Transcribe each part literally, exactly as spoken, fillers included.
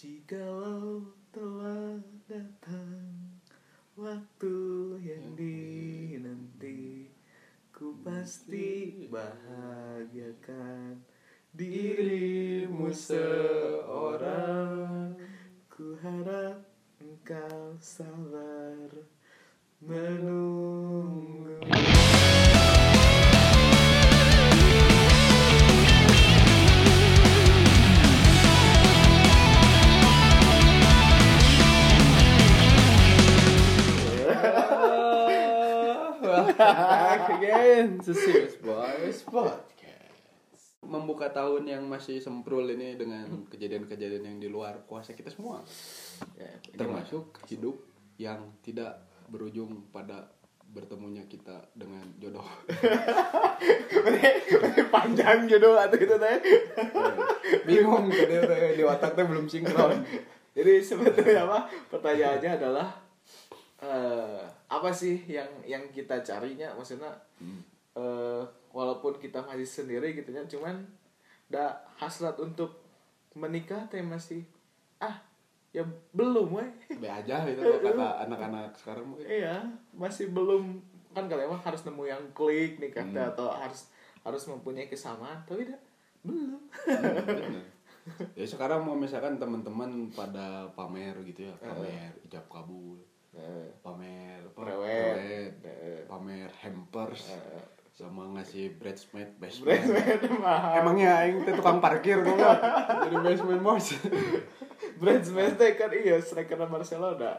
Jikalau telah datang waktu yang dinanti, ku pasti bahagiakan dirimu seorang. Ku harap engkau sabar menunggu. Back again to Serious Boys Podcast. Membuka tahun yang masih semprul ini dengan kejadian-kejadian yang di luar kuasa kita semua, termasuk hidup yang tidak berujung pada bertemunya kita dengan jodoh. Panjang jodoh atau gitu teh? Bingung tadi di otaknya belum sinkron. Jadi sebetulnya apa? Pertanyaannya adalah Uh, apa sih yang yang kita carinya, maksudnya hmm. uh, walaupun kita masih sendiri gitu kan, cuman da hasrat untuk menikah teh masih ah ya belum weh be aja gitu kata anak-anak sekarang mungkin. Iya, masih belum kan, kalau emang harus nemu yang klik nih kata hmm. atau harus harus mempunyai kesamaan, tapi da belum. hmm, Ya sekarang mau misalkan teman-teman pada pamer gitu ya, pamer uh. ijab kabul, pamer prewed, pamer hampers, sama ngasih bridesmaid basement. Emangnya aing teh tukang parkir tuh kan? Jadi basement bos. Bridesmaid teh kan iya strikerna Barcelona.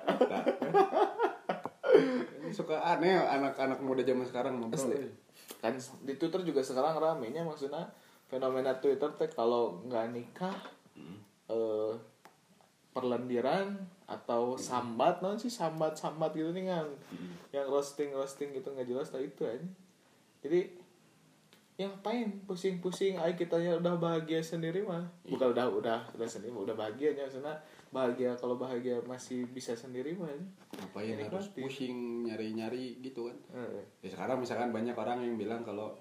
Suka aneh anak-anak muda zaman sekarang mampus deh. Kan di Twitter juga sekarang ramenya, maksudnya fenomena Twitter teh kalau nggak nikah hmm. eh, perlendiran atau sambat, non sih sambat sambat gitu nih kan, hmm. yang roasting roasting gitu nggak jelas tadi itu aja. Jadi yang paling pusing pusing, ay kitanya udah bahagia sendiri mah, hmm. bukan udah udah udah sendiri, udah bahagianya maksudnya bahagia, kalau bahagia masih bisa sendiri mah. Apa yang harus pasti pusing nyari nyari gitu kan? Hmm. Ya sekarang misalkan banyak orang yang bilang kalau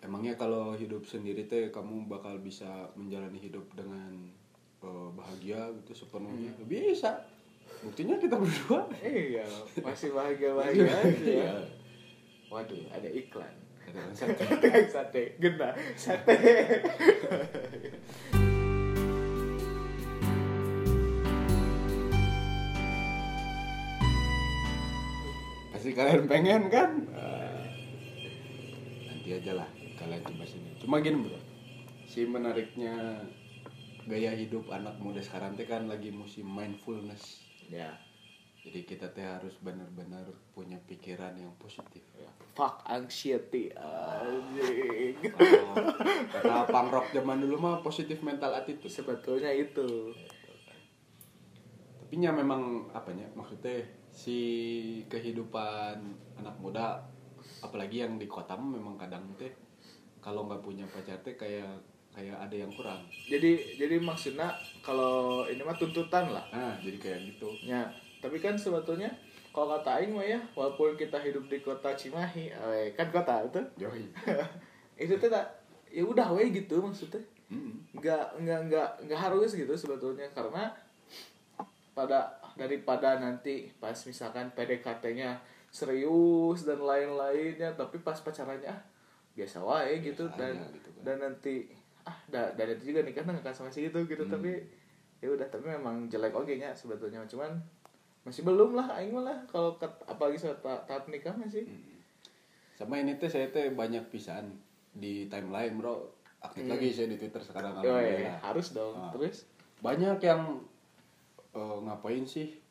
emangnya kalau hidup sendiri teh kamu bakal bisa menjalani hidup dengan bahagia gitu sepenuhnya. hmm. Bisa, buktinya kita berdua iya masih bahagia bahagia aja. Iya. Waduh, ada iklan sate sate gena sate. Pasti kalian pengen kan, uh, nanti aja lah kalian coba sini. Cuma gini bro, si menariknya gaya hidup anak muda sekarang teh kan lagi musim mindfulness ya. Jadi kita teh harus benar-benar punya pikiran yang positif ya. Fuck anxiety anjing. Kata punk rock zaman dulu mah positif mental attitude. Sebetulnya itu. Tapi nya memang apanya maksudnya si kehidupan anak muda apalagi yang di kota memang kadang teh kalau enggak punya pacar teh kayak kayak ada yang kurang. Jadi jadi maksudnya kalau ini mah tuntutan lah. Ah, jadi kayak gitu. Ya, tapi kan sebetulnya kalau kata aing mah ya, walaupun kita hidup di kota Cimahi, eh, kan kota itu. Yoi. Itu tuh ya udah we gitu maksudnya. Heeh. Mm-hmm. Enggak enggak enggak enggak harus gitu sebetulnya, karena pada daripada nanti pas misalkan P D K T-nya serius dan lain-lainnya, tapi pas pacarannya ah, biasa wae gitu dan gitu kan. Dan nanti ah da, da itu juga nikah nggak sama si itu gitu. hmm. Tapi ya udah, tapi memang jelek oke nya sebetulnya, cuman masih belum lah aing malah kalau apalagi saat tahap nikah masih. hmm. Sama ini teh saya teh banyak pisan di timeline bro, aktif hmm. lagi saya di Twitter sekarang. Yo, ya, harus dong. Nah, terus banyak yang uh, ngapain sih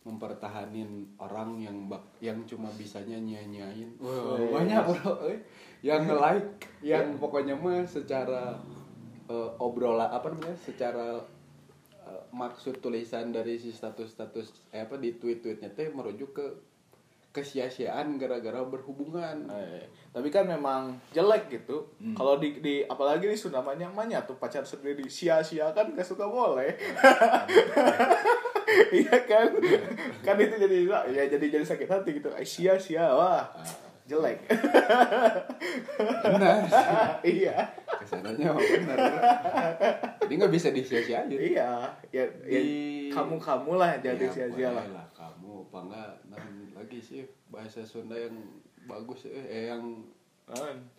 mempertahanin orang yang bak yang cuma bisanya nyanyain. Wow, banyak bro yang nge-like yang yeah. Pokoknya mah secara uh, obrolan apa namanya, secara uh, maksud tulisan dari si status-status eh, apa di tweet-tweetnya teh merujuk ke kesia-siaan gara-gara berhubungan. Eh, tapi kan memang jelek gitu. Hmm. Kalau di di apalagi di sunamanya namanya tuh pacar sendiri sia-sia kan gak suka boleh. Iya kan, kan itu jadi ya jadi jadi sakit hati gitu. Sia-sia wah. jelek. Benar. Iya. Kesannya benar. Jadi nggak bisa disia-siain. Iya. Ya, ya di... kamu-kamu lah jadi ya, sia-sia lah. lah. Kamu apa enggak? Nah, lagi sih bahasa Sunda yang bagus eh yang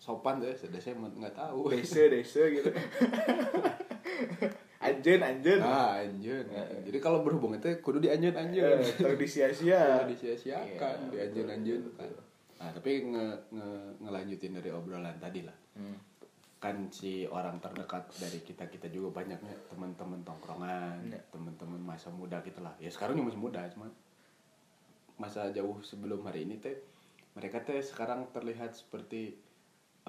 sopan deh. Sudah saya nggak tahu. Desa desa gitu. Anjen anjen. Ah, anjen. Yeah. Jadi kalau berhubung itu kudu di anjen anjen. Kalau disia-sia, disia-siakan, yeah, di anjen anjen. Nah, tapi nge, nge ngelanjutin dari obrolan tadi lah. Hmm. Kan si orang terdekat dari kita kita juga banyaknya teman-teman tongkrongan, yeah, teman-teman masa muda kita lah. Ya sekarang juga masih muda, cuman masa jauh sebelum hari ini teh mereka teh sekarang terlihat seperti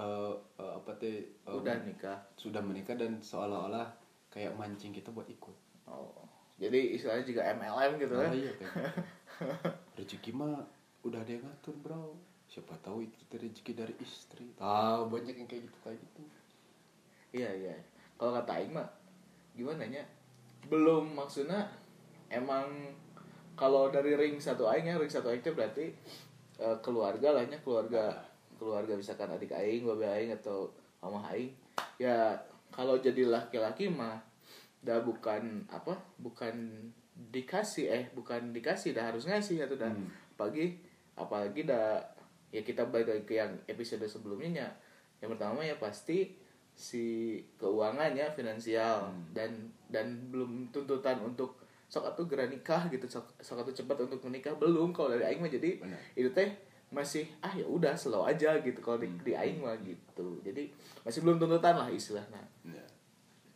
uh, uh, apa teh um, udah nikah, sudah menikah dan seolah-olah kayak mancing kita buat ikut. Oh, jadi istilahnya juga M L M gitu kan? Ah, iya, kan. Rezeki mah udah ada yang ngatur bro. Siapa tahu itu rezeki dari istri. Ah, banyak yang kayak gitu kayak gitu. Iya iya. Kalau kata Aing mah, gimana nya? Belum maksudnya emang kalau dari ring satu Aing ya ring satu Aing itu berarti uh, keluarga lahnya keluarga keluarga misalkan adik Aing, babe Aing atau mama Aing ya. Kalau jadi laki-laki mah dah bukan apa bukan dikasih eh bukan dikasih dah harus ngasih atau dah hmm. pagi apalagi dah ya kita balik ke yang episode sebelumnya ya. Yang pertama ya pasti si keuangannya finansial hmm. dan dan belum tuntutan untuk sok atau gerak nikah gitu sok sok atau cepat untuk menikah belum kalau dari Aing mah jadi benar. Itu teh masih ah ya udah slow aja gitu kalau di, di aing mah gitu jadi masih belum tuntutan lah istilahnya ya.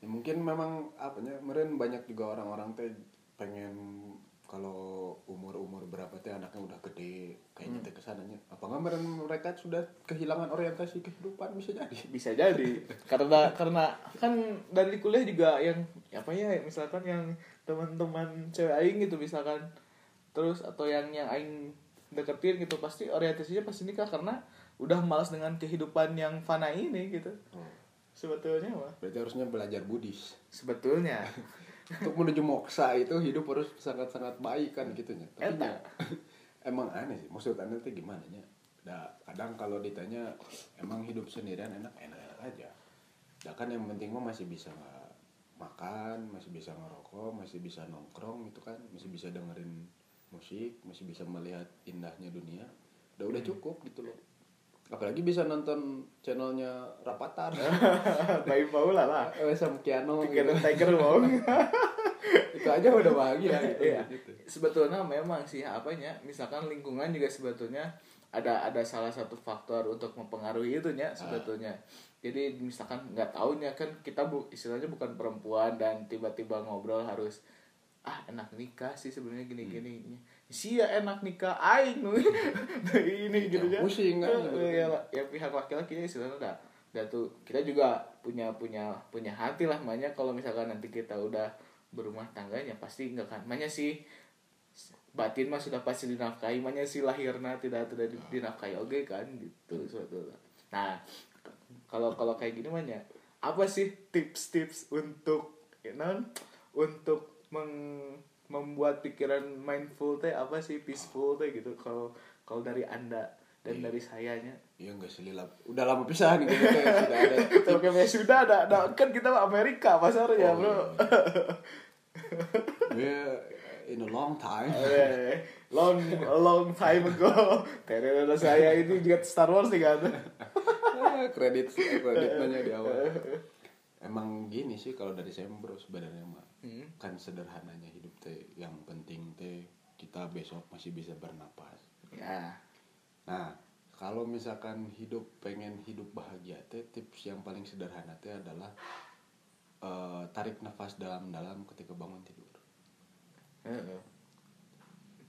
Ya, mungkin memang apa ya meren banyak juga orang-orang teh pengen kalau umur-umur berapa teh anaknya udah gede kayaknya teh kesananya apa nggak meren mereka sudah kehilangan orientasi kehidupan bisa jadi bisa jadi karena karena kan dari kuliah juga yang apa ya misalkan yang teman-teman cewek aing gitu misalkan terus atau yang yang aing deketin gitu pasti orientasinya pasti nikah karena udah malas dengan kehidupan yang fana ini gitu hmm. sebetulnya mah berarti harusnya belajar Buddhis sebetulnya untuk menuju moksa itu hidup harus sangat-sangat baik kan gitunya tapi ya, emang aneh sih maksud anda itu gimana ya nah, kadang kalau ditanya emang hidup sendirian enak enak aja nah, kan yang penting mah masih bisa makan masih bisa ngerokok masih bisa nongkrong gitu kan masih bisa dengerin musik masih bisa melihat indahnya dunia udah udah cukup gitu loh apalagi bisa nonton channelnya Rapatar Bayu Paula lah Sam Kiano Kiano Tiger Wong itu aja udah bahagia gitu, iya. Gitu sebetulnya memang sih apanya misalkan lingkungan juga sebetulnya ada ada salah satu faktor untuk mempengaruhi itunya sebetulnya ah. Jadi misalkan nggak tahunya kan kita bu istilahnya bukan perempuan dan tiba-tiba ngobrol harus ah enak nikah sih sebenarnya gini-gini hmm. sih ya enak nikah aing ini gitu ya pusing kan ya, ya pihak laki-laki ya sebenarnya dah dah tuh kita juga punya punya punya hati lah makanya kalau misalkan nanti kita udah berumah tangganya pasti enggak kan makanya sih batin mah sudah pasti dinafkahi makanya sih lahirna tidak tidak dinafkahi oke kan gitu suatu nah kalau kalau kayak gini makanya apa sih tips-tips untuk ya non untuk Meng, membuat pikiran mindful teh apa sih peaceful teh gitu kalau kalau dari anda dan iya. Dari sayanya ya nggak selilap udah lama pisan gitu teh sudah ada tapi sudah ada nah, kan kita Amerika pasarnya oh, bro yeah. Yeah, in a long time yeah, long a long time ago ternyata saya ini juga Star Wars nih kan kredit kreditnya di awal emang gini sih kalau dari saya bro sebenarnya mah hmm. kan sederhananya hidup teh yang penting teh kita besok masih bisa bernapas ya nah kalau misalkan hidup pengen hidup bahagia teh tips yang paling sederhana teh adalah uh, tarik nafas dalam-dalam ketika bangun tidur uh-uh.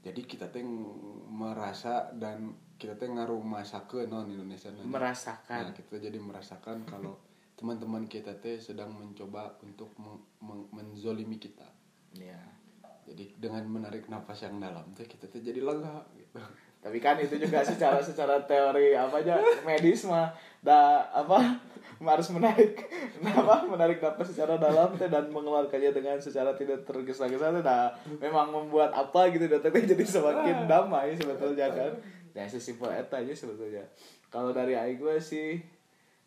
Jadi kita teh merasa dan kita teh ngarumasakeun non Indonesia nanya. Merasakan nah, kita jadi merasakan kalau teman-teman kita teh sedang mencoba untuk meng- meng- menzolimi kita. Iya. Jadi dengan menarik nafas yang dalam teh kita teh jadi lega gitu. Tapi kan itu juga secara secara teori apa aja medis mah da apa harus menarik nafas menarik nafas secara dalam teh dan mengeluarkannya dengan secara tidak tergesa-gesa teh da memang membuat apa gitu datanya jadi semakin damai sebetulnya kan. Ya sesimpel eta aja sebetulnya. Kalau dari aing gue sih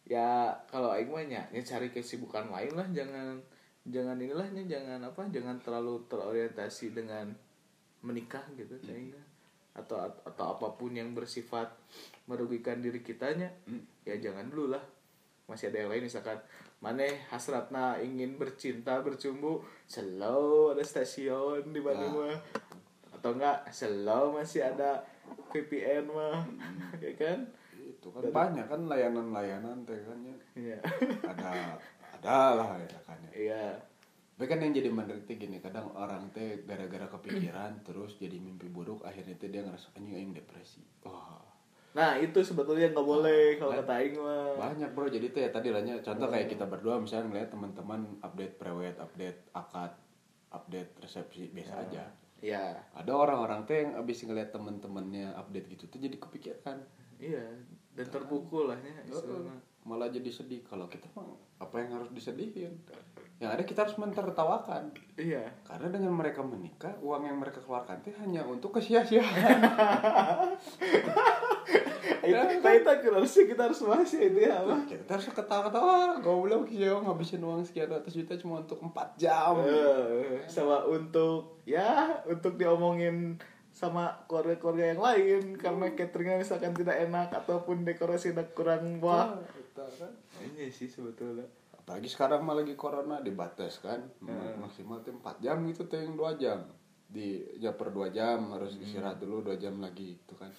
ya kalau aing mah nya cari kesibukan lain lah, jangan jangan inilahnya jangan apa jangan terlalu terorientasi dengan menikah gitu aing mah. Atau atau apapun yang bersifat merugikan diri kitanya, hmm. ya jangan dulu lah. Masih ada yang lain, misalkan maneh hasratna ingin bercinta bercumbu, slow ada stasiun di Bandung mah. Atau enggak, slow masih ada V P N mah. Ya kan? Itu kan dari, banyak kan layanan-layanan teh kan ya. Iya. Ada adalah ya kan ya. Iya. Tapi kan yang jadi menderita gini, kadang orang teh gara-gara kepikiran terus jadi mimpi buruk, akhirnya teh dia ngerasa anjing aing depresi. Wah. Nah, itu sebetulnya enggak boleh nah, kalau kata aing mah. Banyak bro, jadi teh ya, tadi lahnya contoh oh. kayak kita berdua misalnya ngelihat teman-teman update prewed, update akad, update resepsi biasa oh. aja. Ya. Ada orang-orang teh yang abis ngeliat temen-temennya update gitu tuh jadi kepikiran. Iya. Dan terpukul lahnya. Malah jadi sedih. Kalau kita mah apa yang harus disedihin? Yang ada kita harus mentertawakan. Iya. Karena dengan mereka menikah, uang yang mereka keluarkan teh hanya untuk kesia-siaan. Itu kita harus kita harus bahas itu ya apa? Kita harus ketawa-ketawa. Goblok ya ngabisin uang sekian ratus juta cuma untuk empat jam. Heeh. Sama untuk ya untuk diomongin sama keluarga-keluarga yang lain karena cateringnya misalkan tidak enak ataupun dekorasinya kurang wah. Ini sih sebetulnya. Apalagi sekarang mah lagi corona dibatas kan. Maksimal tuh empat jam gitu teh yang dua jam. Di ya per dua jam harus istirahat dulu dua jam lagi gitu kan.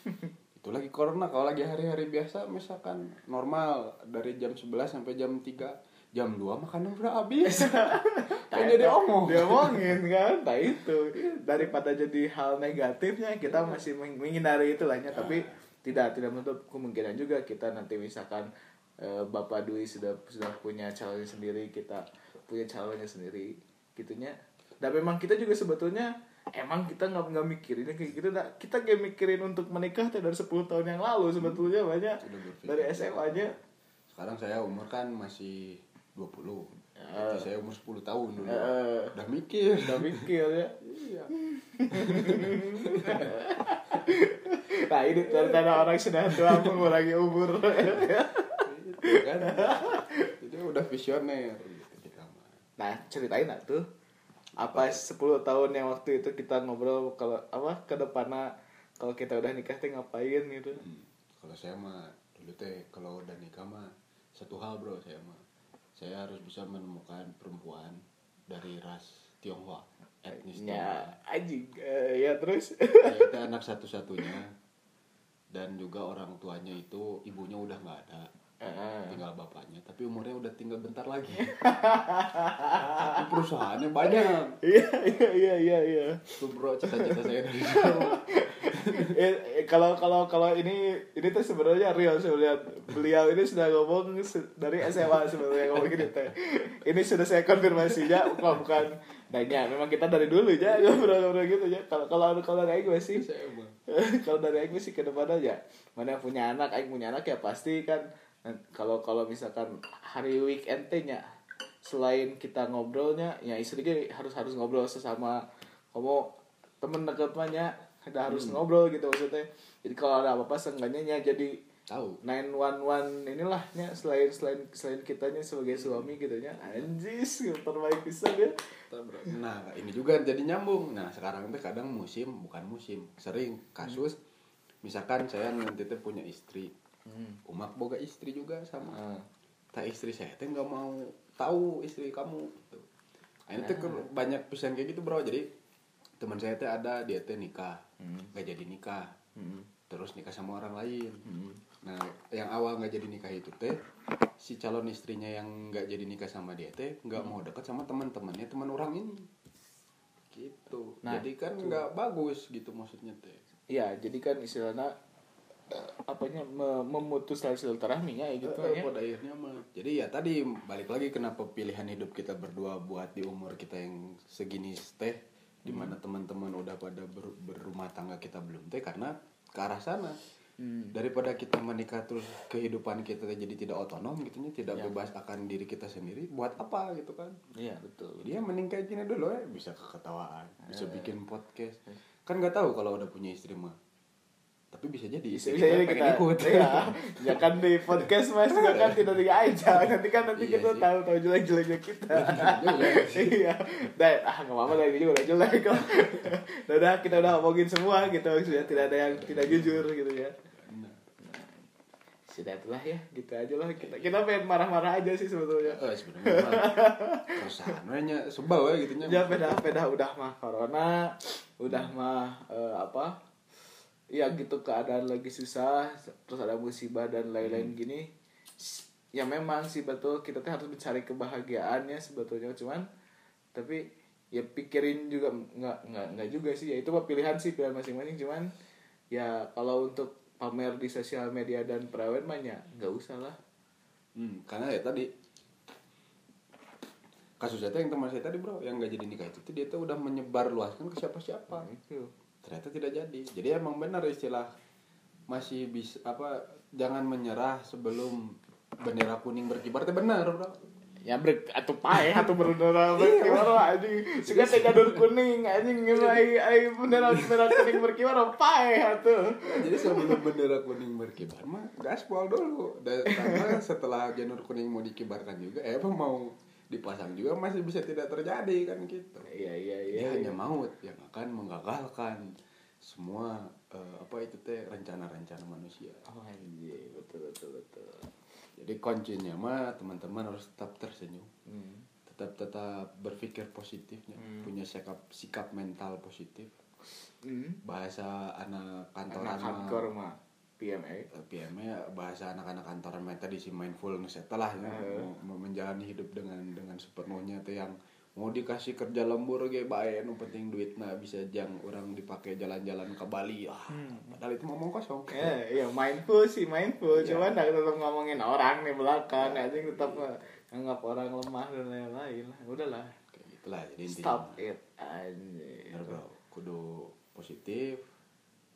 Itu lagi corona. Kalau lagi hari-hari biasa misalkan normal dari jam sebelas sampai jam tiga, jam dua makanan udah habis. Kan jadi omong. Dia omongin kan. Nah itu daripada jadi hal negatifnya kita masih menghindari itu lahnya, tapi tidak tidak menutup kemungkinan juga kita nanti misalkan e, Bapak Dwi sudah sudah punya calonnya sendiri, kita punya calonnya sendiri gitunya. Dan memang kita juga sebetulnya emang kita nggak nggak mikirin kayak gitu, dah kita kayak mikirin untuk menikah dari sepuluh tahun yang lalu sebetulnya banyak dari S M A aja. Sekarang saya umur kan masih dua puluh, jadi uh, saya umur sepuluh tahun dulu, uh, udah mikir, udah mikir ya. Iya. Nah ini tanda orang sudah tua mengurangi umur. Itu kan, jadi udah visioner. Nah ceritain lah tuh. Apa sepuluh tahun yang waktu itu kita ngobrol kalau apa ke depannya kalau kita udah nikah teh ngapain gitu. Hmm. Kalau saya mah dulu teh kalau udah nikah mah satu hal bro, saya mah saya harus bisa menemukan perempuan dari ras Tionghoa, etnis Tionghoa. Anjing uh, ya terus itu anak satu-satunya dan juga orang tuanya itu ibunya udah enggak ada. Tinggal bapaknya, tapi umurnya udah tinggal bentar lagi. Tapi perusahaannya banyak. Iya, iya, iya, iya, iya. Itu bro, cita-cita saya dari dulu. Kalau kalau kalau ini ini tuh sebenarnya real sebenarnya. Beliau ini sudah ngomong dari S M A sebenarnya ngomong gini teh. Ini sudah saya konfirmasinya, bukan bukan. Nanya, memang kita dari dulu aja ngobrol-ngobrol gitu ya. Kalau kalau kalau dari gue sih, kalau dari gue sih ke depan aja. Mana punya anak, aing punya anak ya pasti kan. Kalau kalau misalkan hari weekend-nya selain kita ngobrolnya ya istri harus harus ngobrol sesama kamu temen dekatnya ada harus hmm. ngobrol gitu maksudnya. Jadi kalau ada apa-apa seenggaknya jadi tahu sembilan satu satu inilahnya selain selain selain kitanya sebagai suami gitu nya. Anjis terbaik bisa dia. Nah, ini juga jadi nyambung. Nah, sekarang itu kadang musim bukan musim. Sering kasus misalkan saya nanti teh punya istri. Hmm. Umak boga istri juga sama. Hmm. Tak istri saya teh enggak mau tahu istri kamu gitu. Akhirnya teh hmm. banyak pesan kayak gitu, bro. Jadi teman saya teh ada dia teh nikah. Enggak hmm. jadi nikah. Hmm. Terus nikah sama orang lain. Hmm. Nah, yang awal enggak jadi nikah itu teh si calon istrinya yang enggak jadi nikah sama dia teh enggak hmm. mau dekat sama teman-temannya teman orang ini. Gitu. Nah, jadi kan enggak bagus gitu maksudnya teh. Iya, jadi kan istilahnya apanya memutus silaturahminya ya gitu ya. Pada akhirnya mah. Jadi ya tadi balik lagi kenapa pilihan hidup kita berdua buat di umur kita yang segini teh hmm. di mana teman-teman udah pada ber- berumah tangga kita belum teh karena ke arah sana. Hmm. Daripada kita menikah terus kehidupan kita jadi tidak otonom gitunya, tidak ya. Bebas akan diri kita sendiri buat apa gitu kan. Iya, betul. Jadi ya mending kayak gini dulu ya, bisa keketawaan, bisa bikin podcast. Kan enggak tahu kalau udah punya istri mah. tapi bisa jadi bisa jadi kita ikut ya, ya kan di podcast mas juga kan tidak tidak aja nanti kan nanti iya kita tahu tahu jelek jeleknya kita iya dan ah nggak apa-apa lagi juga jelek kok udah kita udah ngomongin semua gitu sudah tidak ada yang tidak jujur gitu ya sudah itulah ya gitu aja lah kita kita pengen marah-marah aja sih sebetulnya eh sebenarnya perusahaan nanya sebau ya gitunya ya pedah pedah udah mah corona udah hmm. mah eh, apa ya gitu keadaan lagi susah terus ada musibah dan lain-lain hmm. gini ya memang sih betul kita tuh harus mencari kebahagiaannya sebetulnya cuman tapi ya pikirin juga nggak nggak nggak juga sih ya itu pilihan sih pilihan masing-masing cuman ya kalau untuk pamer di sosial media dan perawat banyak, nggak usah lah. Hmm, karena ya tadi kasus saya yang teman saya tadi bro, yang nggak jadi nikah itu, dia tuh udah menyebar luaskan ke siapa-siapa. Nah, itu. Ternyata tidak jadi. Jadi emang benar istilah masih bisa apa? Jangan menyerah sebelum bendera kuning berkibar. Itu benar bro. Ya ber atau pae atau bendera berkibar anjing suka tegador kuning anjing ngelai ai bendera bendera kuning berkibar pae atuh jadi sebelum bendera kuning berkibar mah gaspol dulu dan karena setelah janur kuning mau dikibarkan juga eh apa mau dipasang juga masih bisa tidak terjadi kan gitu iya iya iya hanya maut yang akan menggagalkan semua uh, apa itu teh rencana-rencana manusia oh anjing betul betul betul jadi kuncinya mah teman-teman harus tetap tersenyum, hmm. tetap tetap berpikir positifnya, hmm. punya sikap sikap mental positif. Hmm. Bahasa anak kantoran anak kantor mah P M A. P M A bahasa anak-anak kantoran mah tadi si mindfulness setelah ya, uh. mau menjalani hidup dengan dengan sepenuhnya itu yang mau dikasih kerja lembur ge bae nu penting duitna bisa jang orang dipakai jalan-jalan ke Bali ah hmm. padahal itu ngomong kosong eh yeah, iya yeah, mindful sih mindful yeah. Cuman dah tetap ngomongin orang di belakang yeah. Anjing tetap yeah. Nganggap orang lemah dan lain-lain udahlah kayak gitulah jadi stop intinya, it anjing bro kudu positif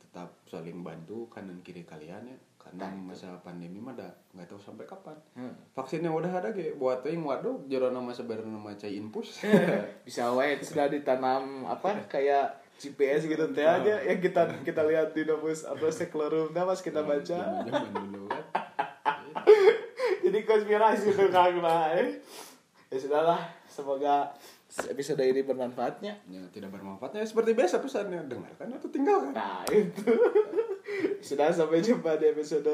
tetap saling bantu kanan kiri kalian ya karena nah, masa pandemi mah dah nggak tahu sampai kapan hmm. vaksin yang udah ada kayak buat yang waduh jero nama sebenarnya nama cai infus bisa wae sudah ditanam apa kayak G P S gitu teh nah. Aja yang kita kita lihat di nomus atau seklerum dah pas kita baca jadi konspirasi tuh kang eh ya sudahlah semoga episode ini bermanfaatnya ya, tidak bermanfaatnya seperti biasa pesannya dengarkan atau tinggalkan nah itu sudah sampai jumpa di episode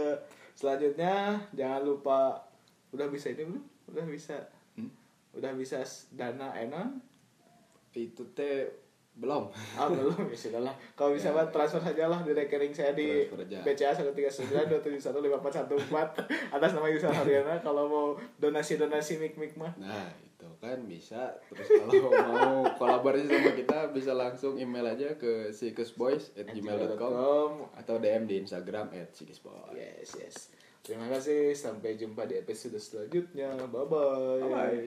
selanjutnya jangan lupa udah bisa ini belum udah bisa hmm? udah bisa dana enon itu teh belum ah belum ya sudahlah kalau bisa ya, transfer saja lah di rekening saya di B C A satu tiga sembilan dua tujuh satu lima empat satu empat atas nama Yusuf Haryana kalau mau donasi donasi mik mik mah nah itu kan bisa terus kalau mau kolaborasi sama kita bisa langsung email aja ke sikesboys at gmail dot com atau D M di Instagram at sikesboys yes yes terima kasih sampai jumpa di episode selanjutnya bye bye, bye, -bye.